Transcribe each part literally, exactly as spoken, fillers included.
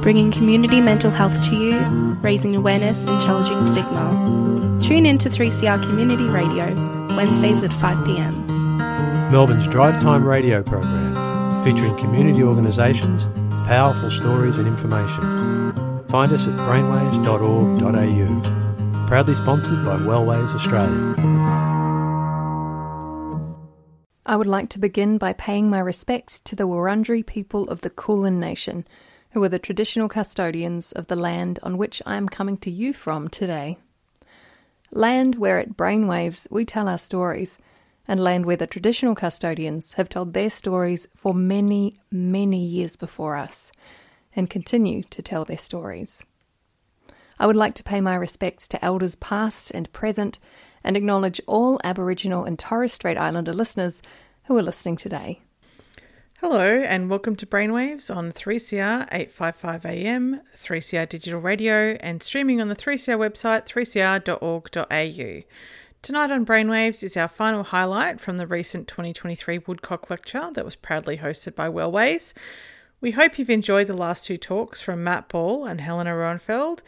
Bringing community mental health to you, raising awareness and challenging stigma. Tune in to three C R Community Radio, Wednesdays at five p m. Melbourne's Drive Time radio program, featuring community organisations, powerful stories and information. Find us at brainwaves dot org dot a u. Proudly sponsored by Wellways Australia. I would like to begin by paying my respects to the Wurundjeri people of the Kulin Nation, who are the traditional custodians of the land on which I am coming to you from today. Land where at Brainwaves we tell our stories, and land where the traditional custodians have told their stories for many, many years before us, and continue to tell their stories. I would like to pay my respects to elders past and present, and acknowledge all Aboriginal and Torres Strait Islander listeners who are listening today. Hello and welcome to Brainwaves on three C R eight fifty-five A M, three C R Digital Radio, and streaming on the three C R website, three c r dot org dot a u. Tonight on Brainwaves is our final highlight from the recent twenty twenty-three Woodcock Lecture that was proudly hosted by Wellways. We hope you've enjoyed the last two talks from Matt Ball and Helena Roennfeldt.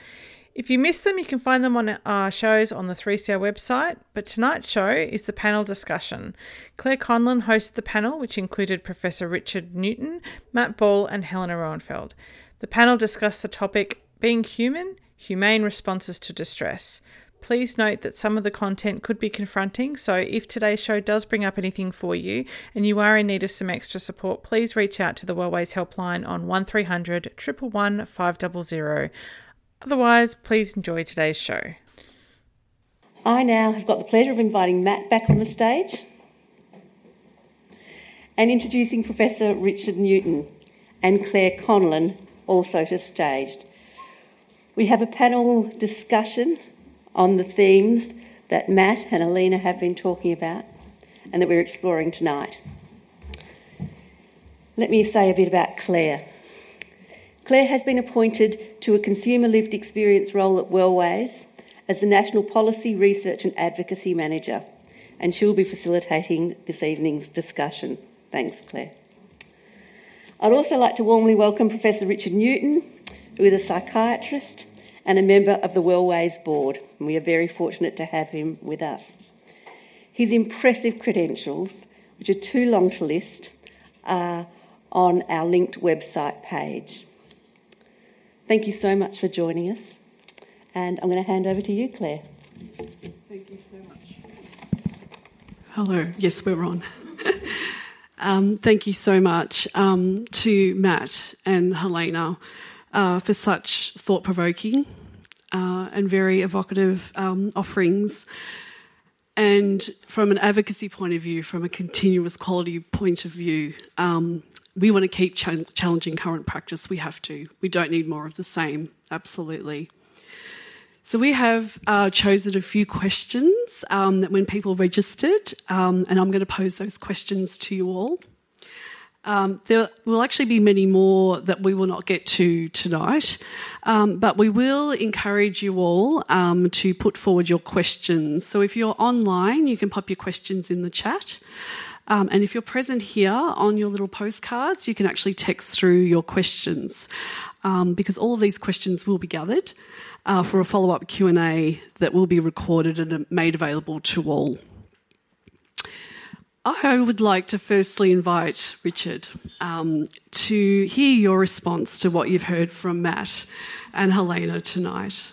If you missed them, you can find them on our shows on the three C R website, but tonight's show is the panel discussion. Claire Conlon hosted the panel, which included Professor Richard Newton, Matt Ball and Helena Roennfeldt. The panel discussed the topic, Being Human, Humane Responses to Distress. Please note that some of the content could be confronting, so if today's show does bring up anything for you and you are in need of some extra support, please reach out to the Wellways Helpline on one three hundred, one one one, five hundred. Otherwise, please enjoy today's show. I now have got the pleasure of inviting Matt back on the stage and introducing Professor Richard Newton and Claire Conlon, also to stage. We have a panel discussion on the themes that Matt and Helena have been talking about and that we're exploring tonight. Let me say a bit about Claire. Claire has been appointed to a consumer lived experience role at Wellways as the National Policy Research and Advocacy Manager, and she'll be facilitating this evening's discussion. Thanks, Claire. I'd also like to warmly welcome Professor Richard Newton, who is a psychiatrist and a member of the Wellways Board, and we are very fortunate to have him with us. His impressive credentials, which are too long to list, are on our linked website page. Thank you so much for joining us, and I'm going to hand over to you, Claire. Thank you so much. Hello. Yes, we're on. um, thank you so much um, to Matt and Helena Uh, for such thought-provoking uh, and very evocative um, offerings. And from an advocacy point of view, from a continuous quality point of view, um, we want to keep ch- challenging current practice. We have to. We don't need more of the same, absolutely. So we have uh, chosen a few questions um, that when people registered, um, and I'm going to pose those questions to you all. Um, there will actually be many more that we will not get to tonight, um, but we will encourage you all um, to put forward your questions. So if you're online, you can pop your questions in the chat. Um, and if you're present here on your little postcards, you can actually text through your questions um, because all of these questions will be gathered uh, for a follow-up Q and A that will be recorded and made available to all. I would like to firstly invite Richard um, to hear your response to what you've heard from Matt and Helena tonight.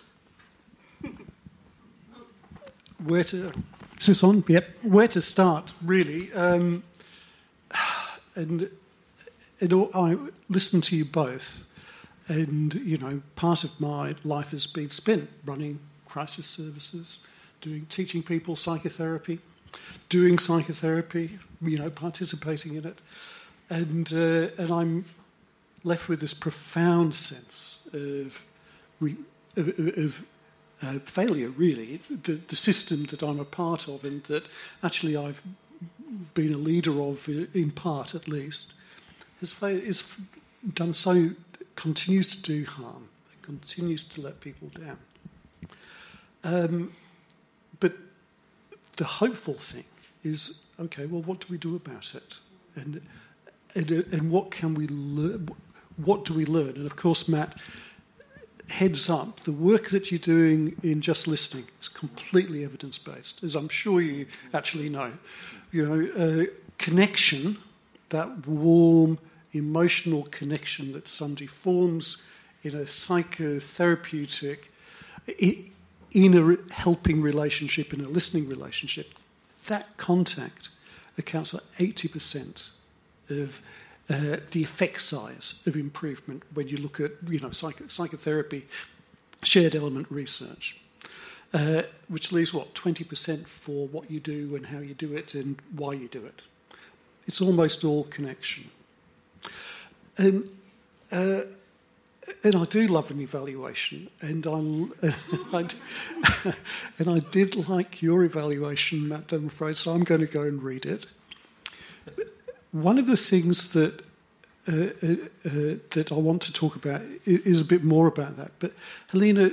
Where to... Is this on? Yep. Where to start, really. Um, and it all, I listen to you both, and, you know, part of my life has been spent running crisis services, doing teaching people psychotherapy, doing psychotherapy, you know, participating in it. And uh, and I'm left with this profound sense of, we, of, of uh, failure, really, the, the system that I'm a part of and that actually I've been a leader of, in part at least, has, has done so, continues to do harm, continues to let people down. Um, but the hopeful thing is, okay, well, what do we do about it? And and, and what can we learn? What do we learn? And, of course, Matt, heads up, the work that you're doing in Just Listening is completely evidence-based, as I'm sure you actually know. You know, uh, connection, that warm, emotional connection that somebody forms in a psychotherapeutic, in a helping relationship, in a listening relationship, that contact accounts for eighty percent of uh, the effect size of improvement when you look at, you know, psych psychotherapy, shared element research, uh, which leaves, what, twenty percent for what you do and how you do it and why you do it. It's almost all connection. And uh, and I do love an evaluation, and I, and I and I did like your evaluation, Matt, I'm afraid, so I'm going to go and read it. One of the things that uh, uh, that I want to talk about is a bit more about that. But Helena,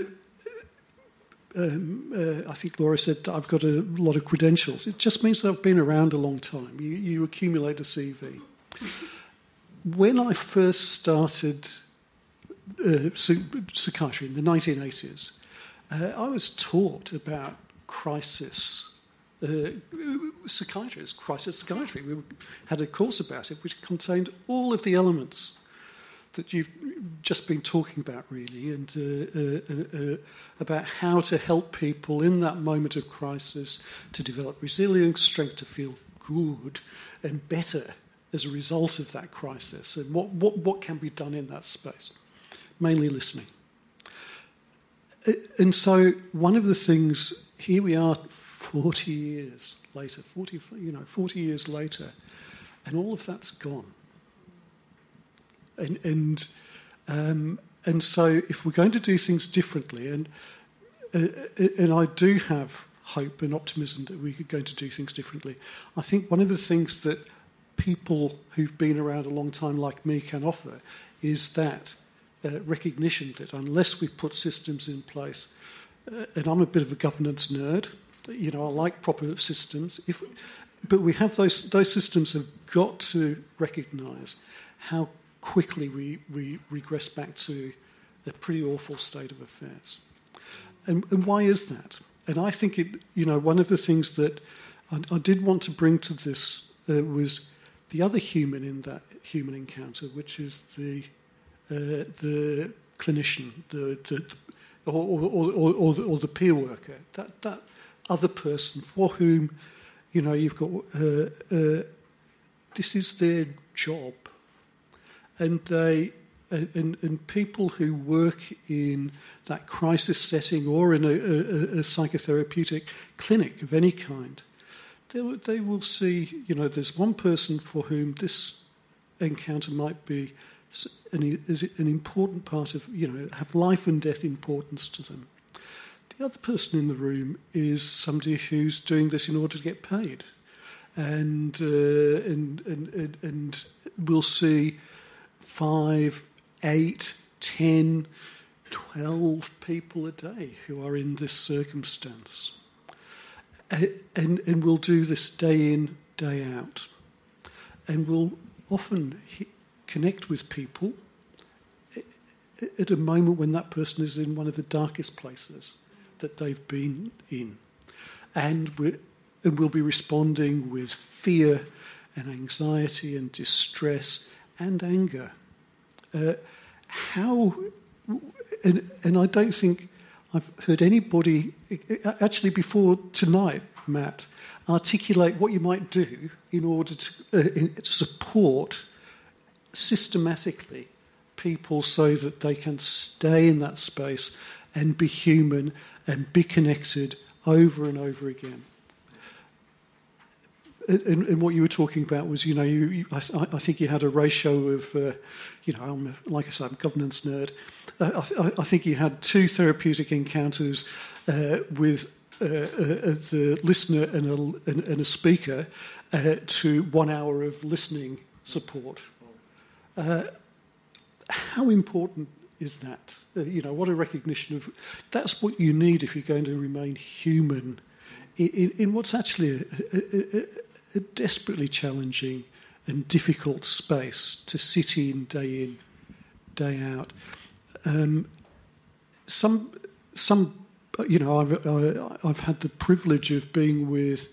um, uh, I think Laura said I've got a lot of credentials. It just means that I've been around a long time. You, you accumulate a C V. When I first started uh, psychiatry in the nineteen eighties, uh, I was taught about crisis uh, psychiatry, it's crisis psychiatry. We had a course about it which contained all of the elements that you've just been talking about, really, and uh, uh, uh, about how to help people in that moment of crisis to develop resilience, strength to feel good and better as a result of that crisis, and what, what, what can be done in that space, mainly listening. And so one of the things, here we are forty years later, forty, you know, forty years later, and all of that's gone. And, and, um, and so if we're going to do things differently, and, uh, and I do have hope and optimism that we're going to do things differently, I think one of the things that people who've been around a long time like me can offer is that uh, recognition that unless we put systems in place, uh, and I'm a bit of a governance nerd, you know, I like proper systems, if, but we have those, those systems have got to recognise how quickly we, we regress back to a pretty awful state of affairs. And, and why is that? And I think, it, you know, one of the things that I, I did want to bring to this uh, was the other human in that human encounter, which is the uh, the clinician, the, the or, or, or, or, the, or the peer worker, that that other person for whom, you know, you've got uh, uh, this is their job, and they and and people who work in that crisis setting or in a, a, a psychotherapeutic clinic of any kind, they will see, you know, there's one person for whom this encounter might be an, is an important part of, you know, have life and death importance to them. The other person in the room is somebody who's doing this in order to get paid, and uh, and, and and and we'll see five, eight, ten, twelve people a day who are in this circumstance. And, and we'll do this day in, day out. And we'll often connect with people at a moment when that person is in one of the darkest places that they've been in. And, we're, and we'll be responding with fear and anxiety and distress and anger. Uh, how... And, and I don't think... I've heard anybody, actually before tonight, Matt, articulate what you might do in order to uh, in support systematically people so that they can stay in that space and be human and be connected over and over again. And, and what you were talking about was, you know, you, you, I, I think you had a ratio of, uh, you know, I'm, like I said, I'm a governance nerd. Uh, I, th- I think you had two therapeutic encounters uh, with uh, uh, the listener and a, and, and a speaker uh, to one hour of listening support. Uh, how important is that? Uh, you know, what a recognition of that's what you need if you're going to remain human in, in what's actually a, a, a, a desperately challenging and difficult space to sit in day in, day out. Um, some, some, you know, I've, I, I've had the privilege of being with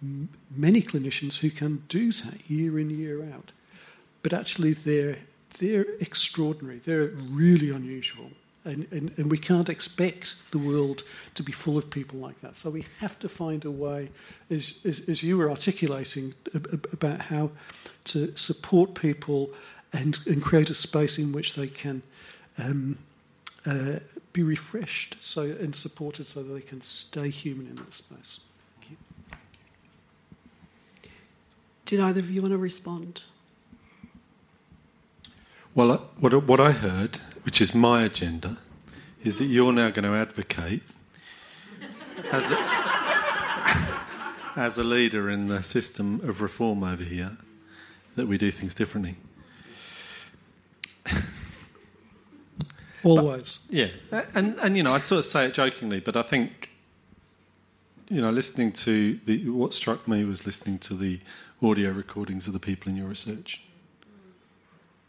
m- many clinicians who can do that year in, year out. But actually, they're they're extraordinary. They're really unusual, and, and and we can't expect the world to be full of people like that. So we have to find a way, as as, as you were articulating, about how to support people and and create a space in which they can um, uh, be refreshed, so and supported, so that they can stay human in that space. Thank you. Did either of you want to respond? Well, what what I heard, which is my agenda, is that you're now going to advocate as a, as a leader in the system of reform over here that we do things differently. Always. But, yeah. And, and, you know, I sort of say it jokingly, but I think, you know, listening to the... What struck me was listening to the audio recordings of the people in your research.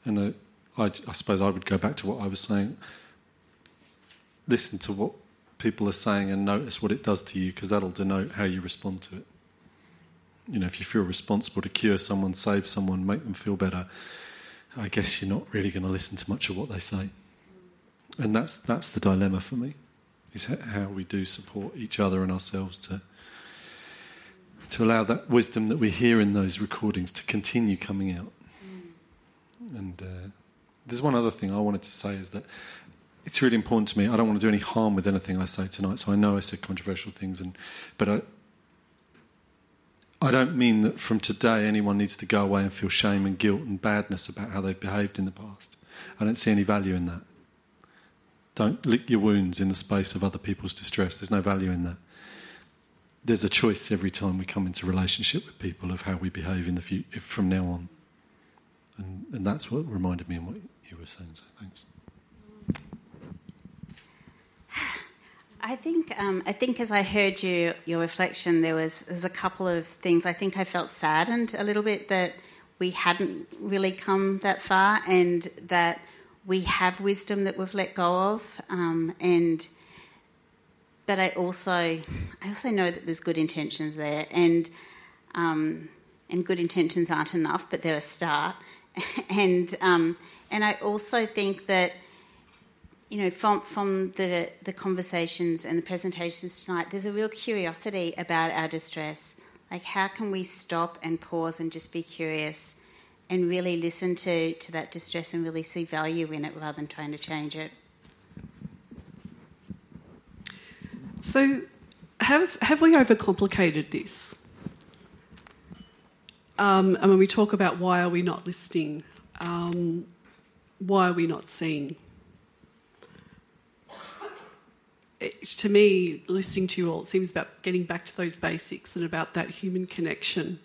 And a... I, I suppose I would go back to what I was saying. Listen to what people are saying and notice what it does to you, because that'll denote how you respond to it. You know, if you feel responsible to cure someone, save someone, make them feel better, I guess you're not really going to listen to much of what they say. And that's that's the dilemma for me, is how we do support each other and ourselves to to allow that wisdom that we hear in those recordings to continue coming out. And... Uh, There's one other thing I wanted to say, is that it's really important to me. I don't want to do any harm with anything I say tonight, so I know I said controversial things, and but I, I don't mean that from today anyone needs to go away and feel shame and guilt and badness about how they've behaved in the past. I don't see any value in that. Don't lick your wounds in the space of other people's distress. There's no value in that. There's a choice every time we come into relationship with people of how we behave in the future, from now on. And, and that's what reminded me of what you were saying, so thanks. I think, um, I think as I heard you, your reflection, there was, there was a couple of things. I think I felt saddened a little bit that we hadn't really come that far, and that we have wisdom that we've let go of. Um, and but I also, I also know that there's good intentions there, and um, and good intentions aren't enough, but they're a start. And um, and I also think that, you know, from from the, the conversations and the presentations tonight, there's a real curiosity about our distress. Like, how can we stop and pause and just be curious and really listen to, to that distress and really see value in it rather than trying to change it? So have have we overcomplicated this? Um, and when we talk about why are we not listening, um, why are we not seeing? It, to me, listening to you all, it seems about getting back to those basics and about that human connection.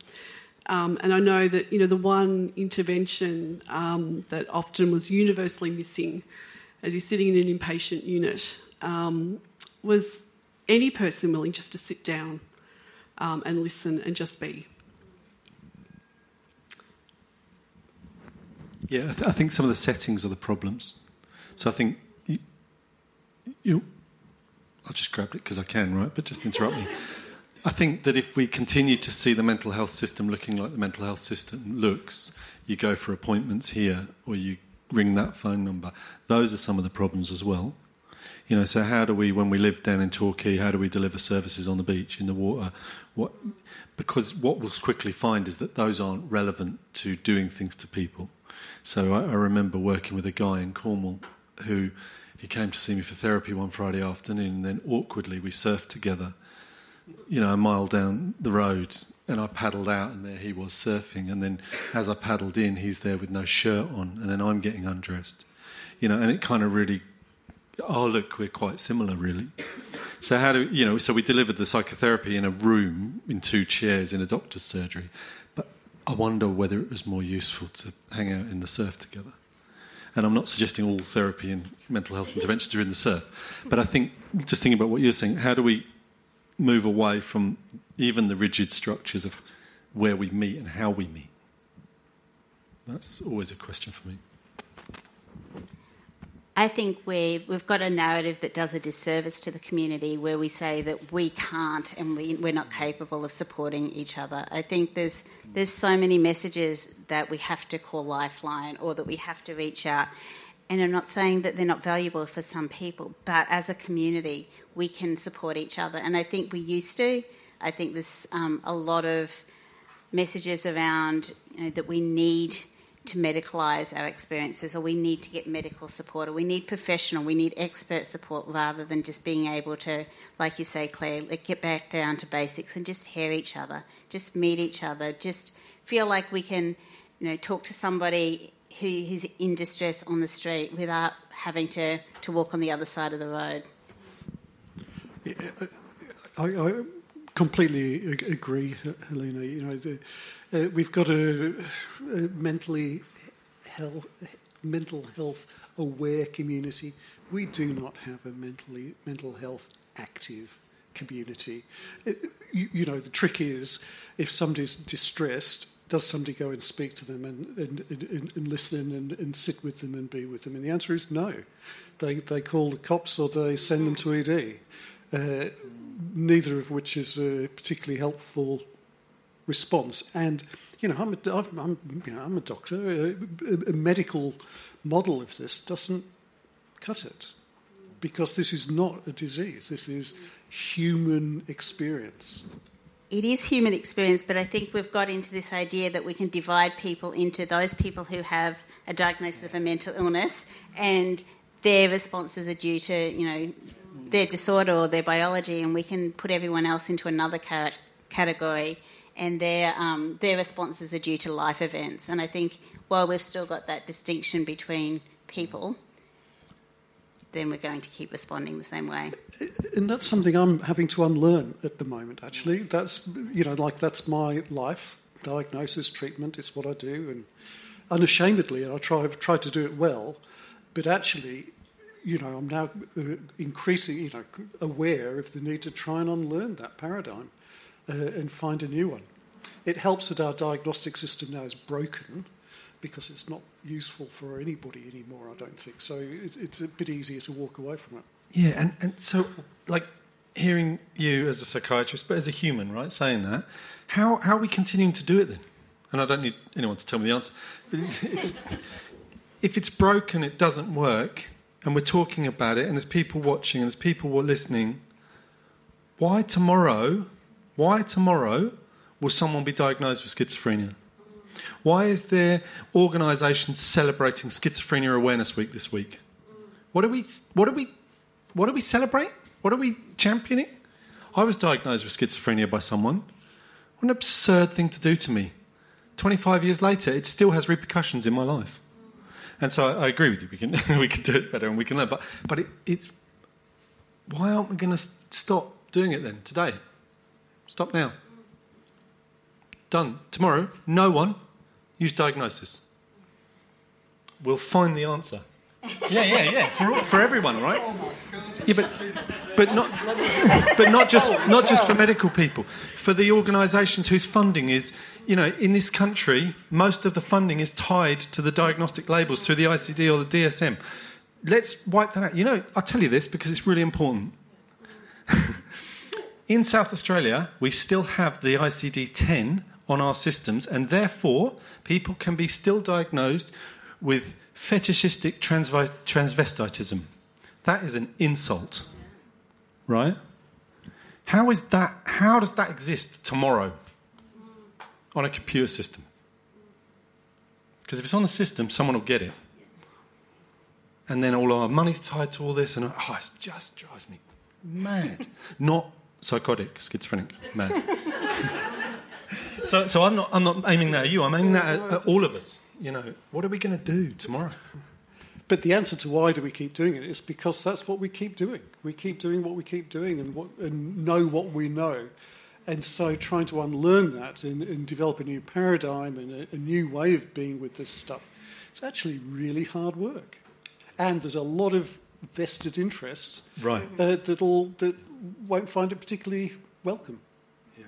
Um, and I know that, you know, the one intervention um, that often was universally missing as you're sitting in an inpatient unit um, was any person willing just to sit down um, and listen and just be. Yeah, I, th- I think some of the settings are the problems. So I think you, you I just grabbed it because I can, right? But just interrupt me. I think that if we continue to see the mental health system looking like the mental health system looks, you go for appointments here or you ring that phone number. Those are some of the problems as well. You know, so how do we, when we live down in Torquay, how do we deliver services on the beach, in the water? What? Because what we'll quickly find is that those aren't relevant to doing things to people. So I, I remember working with a guy in Cornwall who, he came to see me for therapy one Friday afternoon, and then awkwardly we surfed together, you know, a mile down the road And I paddled out and there he was surfing. And then as I paddled in, he's there with no shirt on. And then I'm getting undressed. You know, and it kind of really, oh, look, we're quite similar, really. So how do, you know, so we delivered the psychotherapy in a room in two chairs in a doctor's surgery. But I wonder whether it was more useful to hang out in the surf together. And I'm not suggesting all therapy and mental health interventions are in the surf. But I think, just thinking about what you're saying, how do we move away from even the rigid structures of where we meet and how we meet? That's always a question for me. I think we've, we've got a narrative that does a disservice to the community where we say that we can't and we, we're not capable of supporting each other. I think there's, there's so many messages that we have to call Lifeline or that we have to reach out. And I'm not saying that they're not valuable for some people, but as a community, we can support each other. And I think we used to. I think there's um, a lot of messages around, you know, that we need to medicalise our experiences, or we need to get medical support, or we need professional, we need expert support, rather than just being able to, like you say, Claire, get back down to basics and just hear each other, just meet each other, just feel like we can, you know, talk to somebody who is in distress on the street without having to, to walk on the other side of the road. Yeah, I, I completely agree, Helena. You know, the, uh, we've got a, a mentally health, mental health aware community. We do not have a mentally mental health active community. It, you, you know, the trick is, if somebody's distressed, does somebody go and speak to them and, and, and, and listen and, and sit with them and be with them? And the answer is no. They they call the cops or they send them to E D. Uh, neither of which is a particularly helpful response. And you know, I'm a, I'm, you know, I'm a doctor. A, a, a medical model of this doesn't cut it, because this is not a disease. This is human experience. It is human experience, but I think we've got into this idea that we can divide people into those people who have a diagnosis of a mental illness and their responses are due to, you know, their disorder or their biology, and we can put everyone else into another car- category and their um, their responses are due to life events. And I think while we've still got that distinction between people, then we're going to keep responding the same way. And that's something I'm having to unlearn at the moment, actually. That's, you know, like that's my life. Diagnosis, treatment, it's what I do. And unashamedly, and I try, I've tried to do it well, but actually, you know, I'm now increasingly, you know, aware of the need to try and unlearn that paradigm uh, and find a new one. It helps that our diagnostic system now is broken, because it's not useful for anybody anymore, I don't think. So it's, it's a bit easier to walk away from it. Yeah, and, and so, like, hearing you as a psychiatrist, but as a human, right, saying that, how, how are we continuing to do it then? And I don't need anyone to tell me the answer. But it's, if it's broken, it doesn't work, and we're talking about it, and there's people watching, and there's people listening, why tomorrow, why tomorrow will someone be diagnosed with schizophrenia? Why is there organisations celebrating Schizophrenia Awareness Week this week? What do we, what do we, what do we celebrate? What are we championing? I was diagnosed with schizophrenia by someone. What an absurd thing to do to me. twenty-five years later, it still has repercussions in my life. And so I, I agree with you. We can we can do it better and we can learn. But but it, it's why aren't we going to stop doing it then today? Stop now. Done. Tomorrow, no one use diagnosis. We'll find the answer. Yeah, yeah, yeah. For all, for everyone, right? Yeah, but but not but not just not just for medical people. For the organisations whose funding is, you know, in this country, most of the funding is tied to the diagnostic labels through the I C D or the D S M. Let's wipe that out. You know, I tell you this because it's really important. In South Australia, we still have the I C D ten on our systems, and therefore people can be still diagnosed with fetishistic transvi- transvestitism. That is an insult, right? How is that? How does that exist tomorrow on a computer system? Because if it's on the system, someone will get it, and then all our money's tied to all this, and oh, it just drives me mad. Not psychotic, schizophrenic, mad. So, so I'm not, I'm not aiming that at you. I'm aiming that at, at all of us. You know, what are we going to do tomorrow? But the answer to why do we keep doing it is because that's what we keep doing. We keep doing what we keep doing and, what, and know what we know. And so trying to unlearn that and, and develop a new paradigm and a, a new way of being with this stuff, it's actually really hard work. And there's a lot of vested interests right. uh, that'll, that won't find it particularly welcome. Yeah.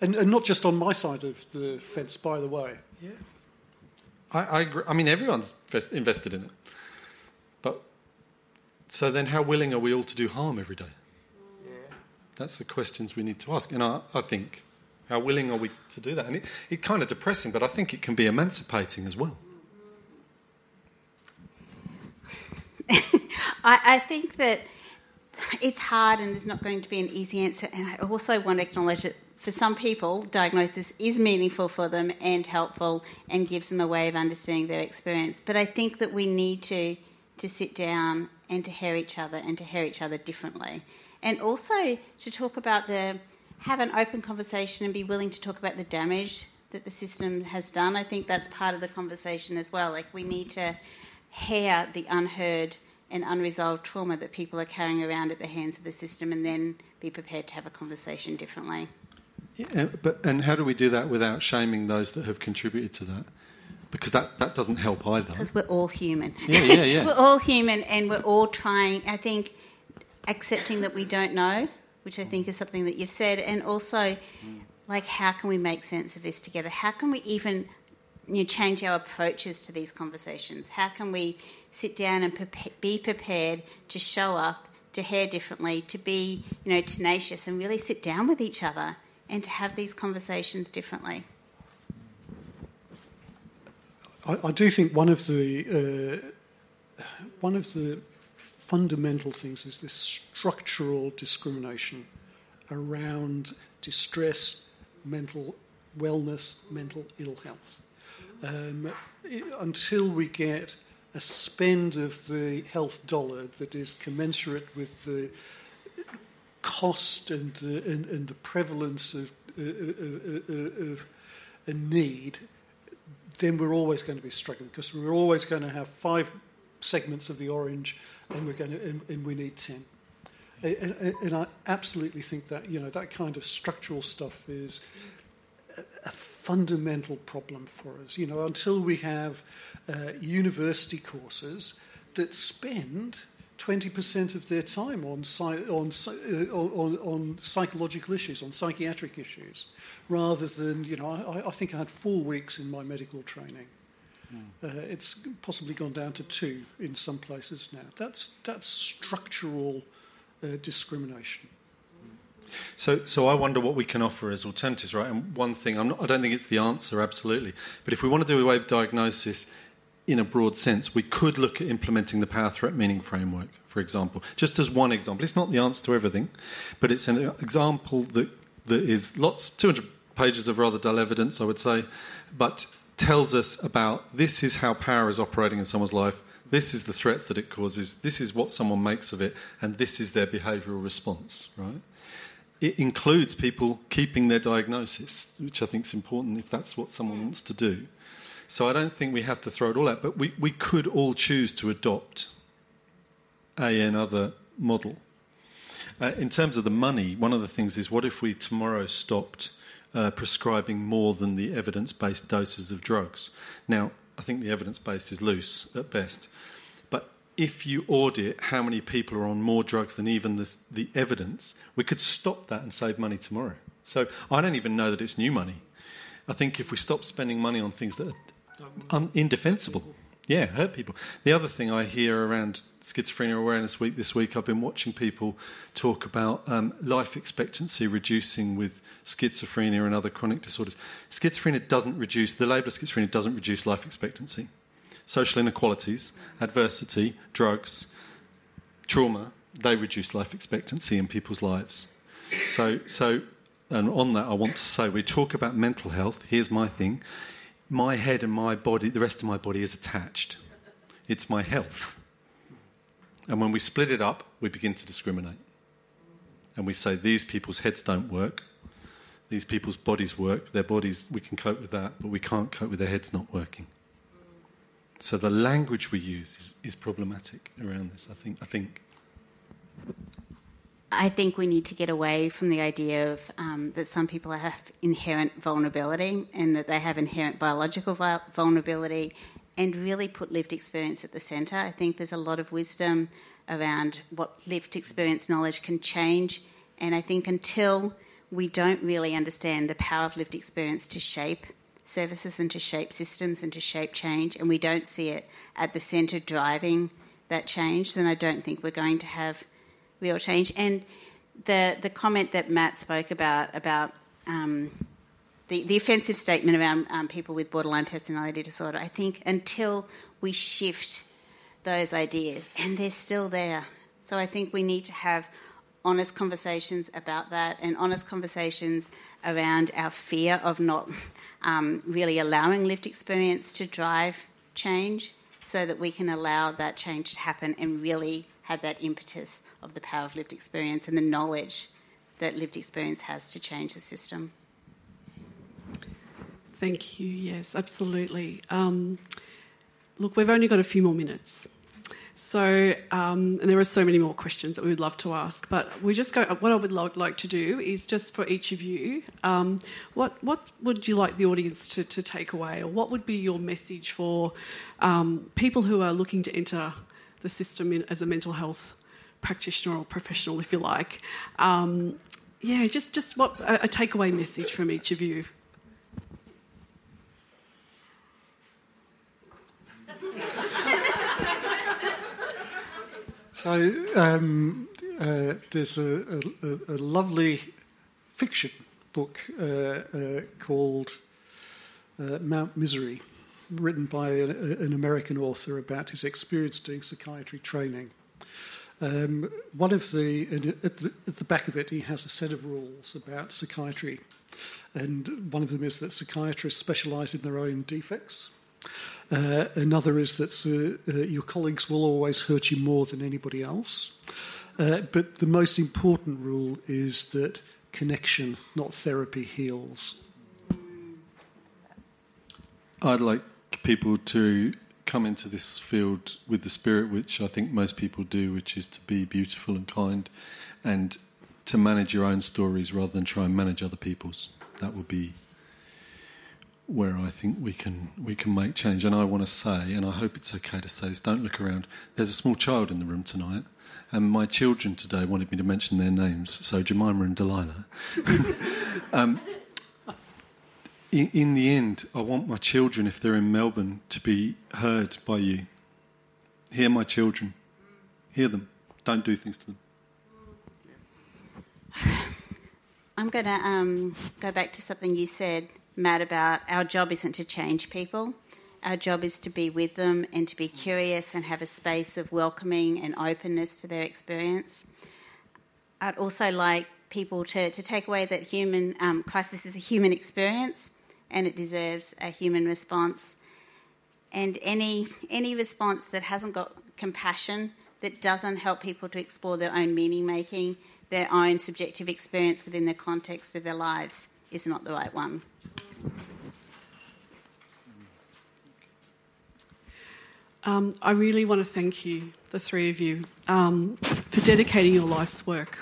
And, and not just on my side of the fence, by the way. Yeah. I, I agree. I mean, everyone's invested in it. So then how willing are we all to do harm every day? Yeah. That's the questions we need to ask. And I, I think, how willing are we to do that? And it's it kind of depressing, but I think it can be emancipating as well. I, I think that it's hard and there's not going to be an easy answer. And I also want to acknowledge that for some people, diagnosis is meaningful for them and helpful and gives them a way of understanding their experience. But I think that we need to... to sit down and to hear each other and to hear each other differently. And also to talk about the... have an open conversation and be willing to talk about the damage that the system has done. I think that's part of the conversation as well. Like, we need to hear the unheard and unresolved trauma that people are carrying around at the hands of the system and then be prepared to have a conversation differently. Yeah, but, and how do we do that without shaming those that have contributed to that? Because that, that doesn't help either. Because we're all human. Yeah, yeah, yeah. We're all human and we're all trying, I think, accepting that we don't know, which I think is something that you've said, and also, like, how can we make sense of this together? How can we even you know, change our approaches to these conversations? How can we sit down and pre- be prepared to show up, to hear differently, to be, you know, tenacious and really sit down with each other and to have these conversations differently? I, I do think one of the uh, one of the fundamental things is this structural discrimination around distress, mental wellness, mental ill health. Um, it, until we get a spend of the health dollar that is commensurate with the cost and the, and, and the prevalence of, uh, uh, uh, of a need, then we're always going to be struggling because we're always going to have five segments of the orange, and we're going to and, and we need ten. And, and, and I absolutely think that you know that kind of structural stuff is a, a fundamental problem for us. You know, until we have uh, university courses that spend twenty percent of their time on, sci- on, on, on psychological issues, on psychiatric issues, rather than, you know, I, I think I had four weeks in my medical training. Mm. Uh, it's possibly gone down to two in some places now. That's that's structural uh, discrimination. So, so I wonder what we can offer as alternatives, right? And one thing, I'm not, I don't think it's the answer, absolutely, but if we want to do away with diagnosis in a broad sense, we could look at implementing the power threat meaning framework, for example, just as one example. It's not the answer to everything, but it's an example that that is lots, two hundred pages of rather dull evidence, I would say, but tells us about this is how power is operating in someone's life, this is the threats that it causes, this is what someone makes of it, and this is their behavioural response, right? It includes people keeping their diagnosis, which I think is important if that's what someone wants to do. So I don't think we have to throw it all out, but we, we could all choose to adopt a another model. Uh, in terms of the money, one of the things is what if we tomorrow stopped uh, prescribing more than the evidence-based doses of drugs? Now, I think the evidence base is loose at best, but if you audit how many people are on more drugs than even the, the evidence, we could stop that and save money tomorrow. So I don't even know that it's new money. I think if we stop spending money on things that are Un- indefensible. Yeah, hurt people. The other thing I hear around Schizophrenia Awareness Week this week, I've been watching people talk about um, life expectancy reducing with schizophrenia and other chronic disorders. Schizophrenia doesn't reduce, the label of schizophrenia doesn't reduce life expectancy. Social inequalities, adversity, drugs, trauma, they reduce life expectancy in people's lives. So, so, and on that I want to say, we talk about mental health, here's my thing. My head and my body, the rest of my body is attached. It's my health. And when we split it up, we begin to discriminate. And we say, these people's heads don't work. these people's bodies work, their bodies, we can cope with that, but we can't cope with their heads not working. So the language we use is, is problematic around this, I think. I think I think we need to get away from the idea of um, that some people have inherent vulnerability and that they have inherent biological vi- vulnerability and really put lived experience at the centre. I think there's a lot of wisdom around what lived experience knowledge can change, and I think until we don't really understand the power of lived experience to shape services and to shape systems and to shape change, and we don't see it at the centre driving that change, then I don't think we're going to have real change. And the the comment that Matt spoke about, about um, the, the offensive statement around um, people with borderline personality disorder, I think until we shift those ideas, and they're still there. So I think we need to have honest conversations about that and honest conversations around our fear of not um, really allowing lived experience to drive change, so that we can allow that change to happen and really have that impetus of the power of lived experience and the knowledge that lived experience has to change the system. Thank you. Yes, absolutely. Um, look, we've only got a few more minutes. So, um, and there are so many more questions that we would love to ask, but we just go. What I would lo- like to do is just for each of you, um, what what would you like the audience to, to take away, or what would be your message for um, people who are looking to enter the system in, as a mental health practitioner or professional, if you like? Um, yeah, just just what a, a takeaway message from each of you. So um, uh, there's a, a, a lovely fiction book uh, uh, called uh, Mount Misery, written by a, an American author about his experience doing psychiatry training. Um, one of the at, the at the back of it, he has a set of rules about psychiatry, and one of them is that psychiatrists specialise in their own defects. Uh, another is that uh, uh, your colleagues will always hurt you more than anybody else. Uh, but the most important rule is that connection, not therapy, heals. I'd like people to come into this field with the spirit, which I think most people do, which is to be beautiful and kind and to manage your own stories rather than try and manage other people's. That would be where I think we can we can make change. And I want to say, and I hope it's okay to say this, don't look around. There's a small child in the room tonight, and my children today wanted me to mention their names, so Jemima and Delilah. um, in, in the end, I want my children, if they're in Melbourne, to be heard by you. Hear my children. Hear them. Don't do things to them. I'm going to um, go back to something you said, Matt, about our job isn't to change people. Our job is to be with them and to be curious and have a space of welcoming and openness to their experience. I'd also like people to, to take away that human um, crisis is a human experience and it deserves a human response. And any any response that hasn't got compassion, that doesn't help people to explore their own meaning-making, their own subjective experience within the context of their lives, is not the right one. Um, I really want to thank you, the three of you, um, for dedicating your life's work.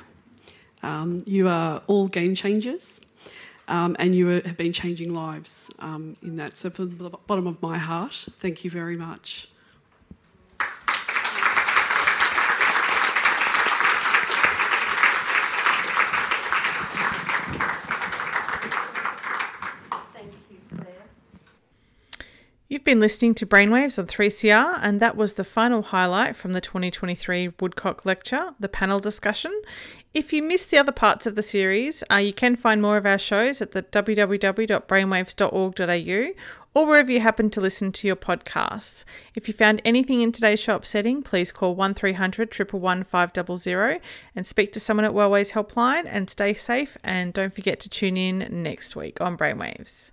Um, you are all game changers, um, and you have been changing lives um, in that. So from the bottom of my heart, thank you very much. You've been listening to Brainwaves on three C R, and that was the final highlight from the twenty twenty-three Woodcock Lecture, the panel discussion. If you missed the other parts of the series, uh, you can find more of our shows at the w w w dot brainwaves dot org dot a u or wherever you happen to listen to your podcasts. If you found anything in today's show upsetting, please call one three hundred, one one one, five zero zero and speak to someone at Wellways Helpline, and stay safe, and don't forget to tune in next week on Brainwaves.